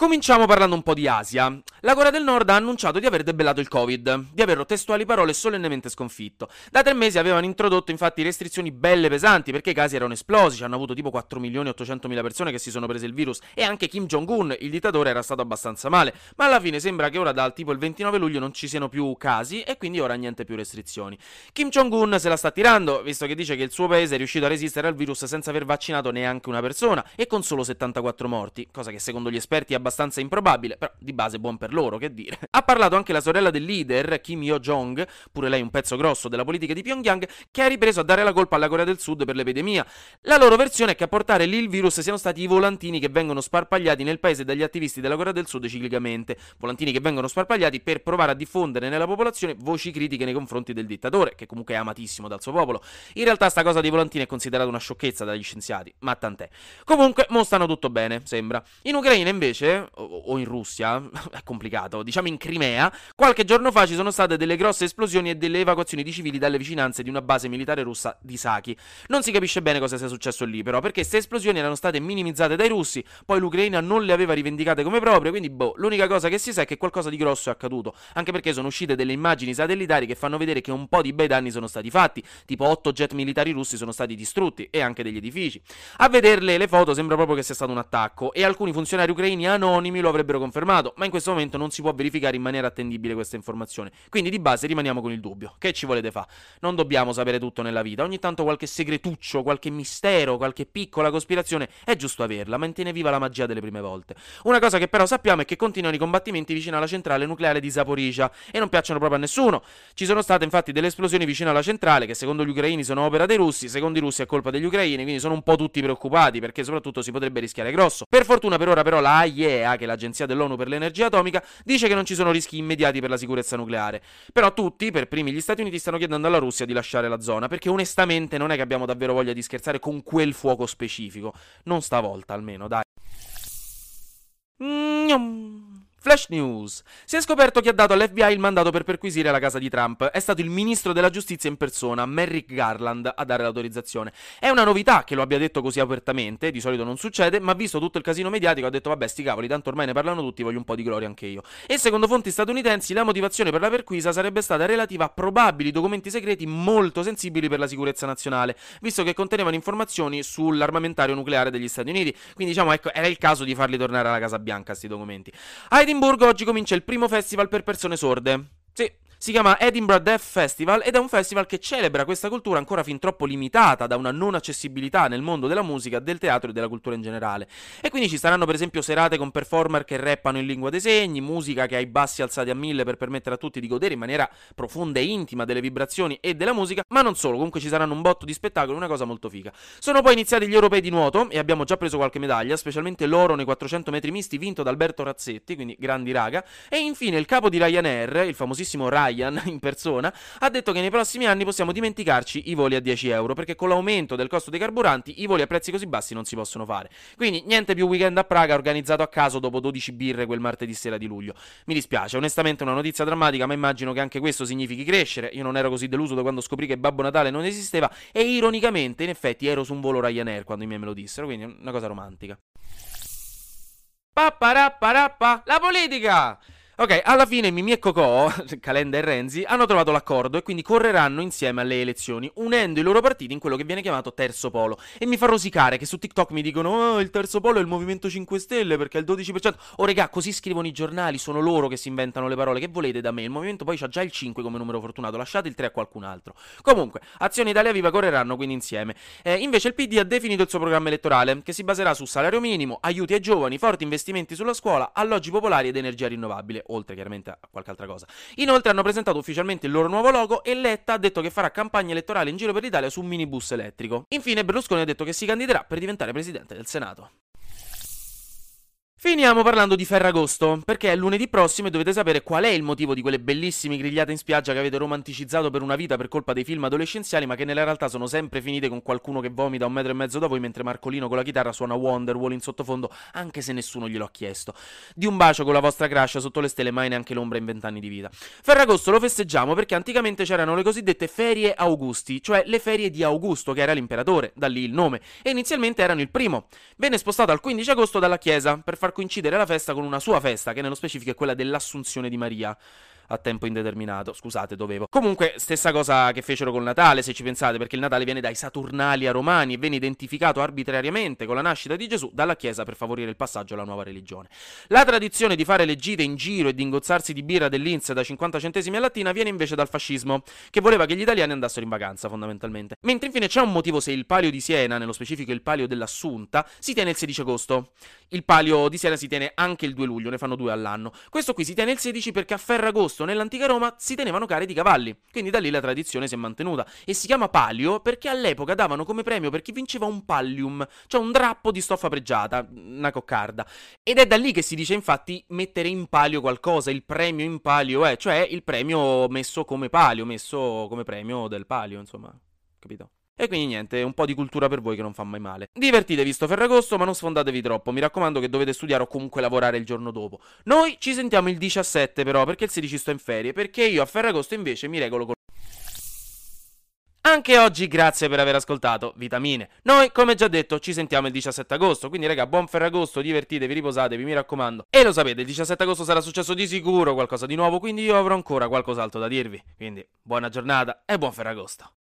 Cominciamo parlando un po' di Asia. La Corea del Nord ha annunciato di aver debellato il Covid, di averlo, testuali parole, solennemente sconfitto. Da 3 mesi avevano introdotto infatti restrizioni belle pesanti perché i casi erano esplosi, ci hanno avuto tipo 4.800.000 persone che si sono prese il virus e anche Kim Jong-un, il dittatore, era stato abbastanza male, ma alla fine sembra che ora dal tipo il 29 luglio non ci siano più casi e quindi ora niente più restrizioni. Kim Jong-un se la sta tirando, visto che dice che il suo paese è riuscito a resistere al virus senza aver vaccinato neanche una persona e con solo 74 morti, cosa che secondo gli esperti è abbastanza improbabile, però di base buon per loro, che dire. Ha parlato anche la sorella del leader, Kim Yo Jong, pure lei un pezzo grosso della politica di Pyongyang, che ha ripreso a dare la colpa alla Corea del Sud per l'epidemia. La loro versione è che a portare lì il virus siano stati i volantini che vengono sparpagliati nel paese dagli attivisti della Corea del Sud ciclicamente, volantini che vengono sparpagliati per provare a diffondere nella popolazione voci critiche nei confronti del dittatore, che comunque è amatissimo dal suo popolo. In realtà sta cosa dei volantini è considerata una sciocchezza dagli scienziati, ma tant'è. Comunque mostrano tutto bene, sembra. In Ucraina invece, o in Russia, è complicato, diciamo in Crimea, qualche giorno fa ci sono state delle grosse esplosioni e delle evacuazioni di civili dalle vicinanze di una base militare russa di Saki. Non si capisce bene cosa sia successo lì però, perché queste esplosioni erano state minimizzate dai russi, poi l'Ucraina non le aveva rivendicate come proprie, quindi l'unica cosa che si sa è che qualcosa di grosso è accaduto, anche perché sono uscite delle immagini satellitari che fanno vedere che un po' di bei danni sono stati fatti, tipo 8 jet militari russi sono stati distrutti e anche degli edifici. A vederle le foto sembra proprio che sia stato un attacco e alcuni funzionari ucraini anonimi lo avrebbero confermato, ma in questo momento non si può verificare in maniera attendibile questa informazione, quindi di base rimaniamo con il dubbio. Che ci volete fa? Non dobbiamo sapere tutto nella vita, ogni tanto qualche segretuccio, qualche mistero, qualche piccola cospirazione è giusto averla, mantiene viva la magia delle prime volte. Una cosa che però sappiamo è che continuano i combattimenti vicino alla centrale nucleare di Zaporizhzhia e non piacciono proprio a nessuno. Ci sono state infatti delle esplosioni vicino alla centrale che secondo gli ucraini sono opera dei russi, secondo i russi è colpa degli ucraini, quindi sono un po' tutti preoccupati perché soprattutto si potrebbe rischiare grosso. Per fortuna per ora però la AIEA, che è l'agenzia dell'ONU per l'energia atomica, dice che non ci sono rischi immediati per la sicurezza nucleare. Però tutti, per primi gli Stati Uniti, stanno chiedendo alla Russia di lasciare la zona, perché onestamente non è che abbiamo davvero voglia di scherzare con quel fuoco specifico. Non stavolta almeno, dai. Flash News. Si è scoperto chi ha dato all'FBI il mandato per perquisire la casa di Trump. È stato il ministro della giustizia in persona, Merrick Garland, a dare l'autorizzazione. È una novità che lo abbia detto così apertamente, di solito non succede, ma visto tutto il casino mediatico ha detto vabbè sti cavoli, tanto ormai ne parlano tutti, voglio un po' di gloria anche io. E secondo fonti statunitensi la motivazione per la perquisa sarebbe stata relativa a probabili documenti segreti molto sensibili per la sicurezza nazionale, visto che contenevano informazioni sull'armamentario nucleare degli Stati Uniti, quindi diciamo ecco era il caso di farli tornare alla Casa Bianca sti documenti. Edimburgo oggi comincia il primo festival per persone sorde. Sì. Si chiama Edinburgh Deaf Festival ed è un festival che celebra questa cultura ancora fin troppo limitata da una non accessibilità nel mondo della musica, del teatro e della cultura in generale. E quindi ci saranno per esempio serate con performer che rappano in lingua dei segni, musica che ha i bassi alzati a 1000 per permettere a tutti di godere in maniera profonda e intima delle vibrazioni e della musica, ma non solo, comunque ci saranno un botto di spettacoli, una cosa molto figa. Sono poi iniziati gli europei di nuoto e abbiamo già preso qualche medaglia, specialmente l'oro nei 400 metri misti vinto da Alberto Razzetti, quindi grandi raga, e infine il capo di Ryanair, il famosissimo Ryan in persona, ha detto che nei prossimi anni possiamo dimenticarci i voli a 10 euro perché con l'aumento del costo dei carburanti i voli a prezzi così bassi non si possono fare. Quindi niente più weekend a Praga organizzato a caso dopo 12 birre quel martedì sera di luglio. Mi dispiace, onestamente è una notizia drammatica, ma immagino che anche questo significhi crescere. Io non ero così deluso da quando scoprì che Babbo Natale non esisteva e ironicamente in effetti ero su un volo Ryanair quando i miei me lo dissero, quindi una cosa romantica. Papparapparappa, la politica! Ok, alla fine Mimì e Cocò, Calenda e Renzi, hanno trovato l'accordo e quindi correranno insieme alle elezioni, unendo i loro partiti in quello che viene chiamato terzo polo. E mi fa rosicare che su TikTok mi dicono il terzo polo è il Movimento 5 Stelle perché è il 12%. Oh regà, così scrivono i giornali, sono loro che si inventano le parole. Che volete da me? Il Movimento poi c'ha già il 5 come numero fortunato, lasciate il 3 a qualcun altro. Comunque, Azione Italia Viva correranno quindi insieme. Invece il PD ha definito il suo programma elettorale, che si baserà su salario minimo, aiuti ai giovani, forti investimenti sulla scuola, alloggi popolari ed energia rinnovabile, oltre chiaramente a qualche altra cosa. Inoltre hanno presentato ufficialmente il loro nuovo logo e Letta ha detto che farà campagna elettorale in giro per l'Italia su un minibus elettrico. Infine Berlusconi ha detto che si candiderà per diventare presidente del Senato. Finiamo parlando di Ferragosto, perché lunedì prossimo e dovete sapere qual è il motivo di quelle bellissime grigliate in spiaggia che avete romanticizzato per una vita per colpa dei film adolescenziali, ma che nella realtà sono sempre finite con qualcuno che vomita 1,5 metri da voi mentre Marcolino con la chitarra suona Wonderwall in sottofondo, anche se nessuno glielo ha chiesto. Di un bacio con la vostra crush sotto le stelle, mai neanche l'ombra in 20 anni di vita. Ferragosto lo festeggiamo perché anticamente c'erano le cosiddette ferie Augusti, cioè le ferie di Augusto, che era l'imperatore, da lì il nome, e inizialmente erano il primo. Venne spostato al 15 agosto dalla Chiesa, per far coincidere la festa con una sua festa, che nello specifico è quella dell'Assunzione di Maria a tempo indeterminato, scusate, dovevo. Comunque, stessa cosa che fecero col Natale, se ci pensate, perché il Natale viene dai Saturnali a Romani e viene identificato arbitrariamente con la nascita di Gesù dalla Chiesa per favorire il passaggio alla nuova religione. La tradizione di fare le gite in giro e di ingozzarsi di birra dell'Inps da 50 centesimi a lattina viene invece dal fascismo, che voleva che gli italiani andassero in vacanza, fondamentalmente. Mentre infine c'è un motivo se il Palio di Siena, nello specifico il Palio dell'Assunta, si tiene il 16 agosto. Il Palio di Siena si tiene anche il 2 luglio, ne fanno due all'anno. Questo qui si tiene il 16 perché a Ferragosto nell'antica Roma si tenevano cariche di cavalli, quindi da lì la tradizione si è mantenuta e si chiama palio perché all'epoca davano come premio per chi vinceva un pallium, cioè un drappo di stoffa pregiata, una coccarda, ed è da lì che si dice infatti mettere in palio qualcosa, il premio in palio è, cioè il premio messo come premio del palio, insomma, capito? E quindi niente, un po' di cultura per voi che non fa mai male. Divertitevi sto Ferragosto, ma non sfondatevi troppo, mi raccomando che dovete studiare o comunque lavorare il giorno dopo. Noi ci sentiamo il 17 però, perché il 16 sto in ferie, perché io a Ferragosto invece mi regolo con... Anche oggi grazie per aver ascoltato Vitamine. Noi, come già detto, ci sentiamo il 17 agosto, quindi raga, buon Ferragosto, divertitevi, riposatevi, mi raccomando. E lo sapete, il 17 agosto sarà successo di sicuro qualcosa di nuovo, quindi io avrò ancora qualcos'altro da dirvi. Quindi, buona giornata e buon Ferragosto.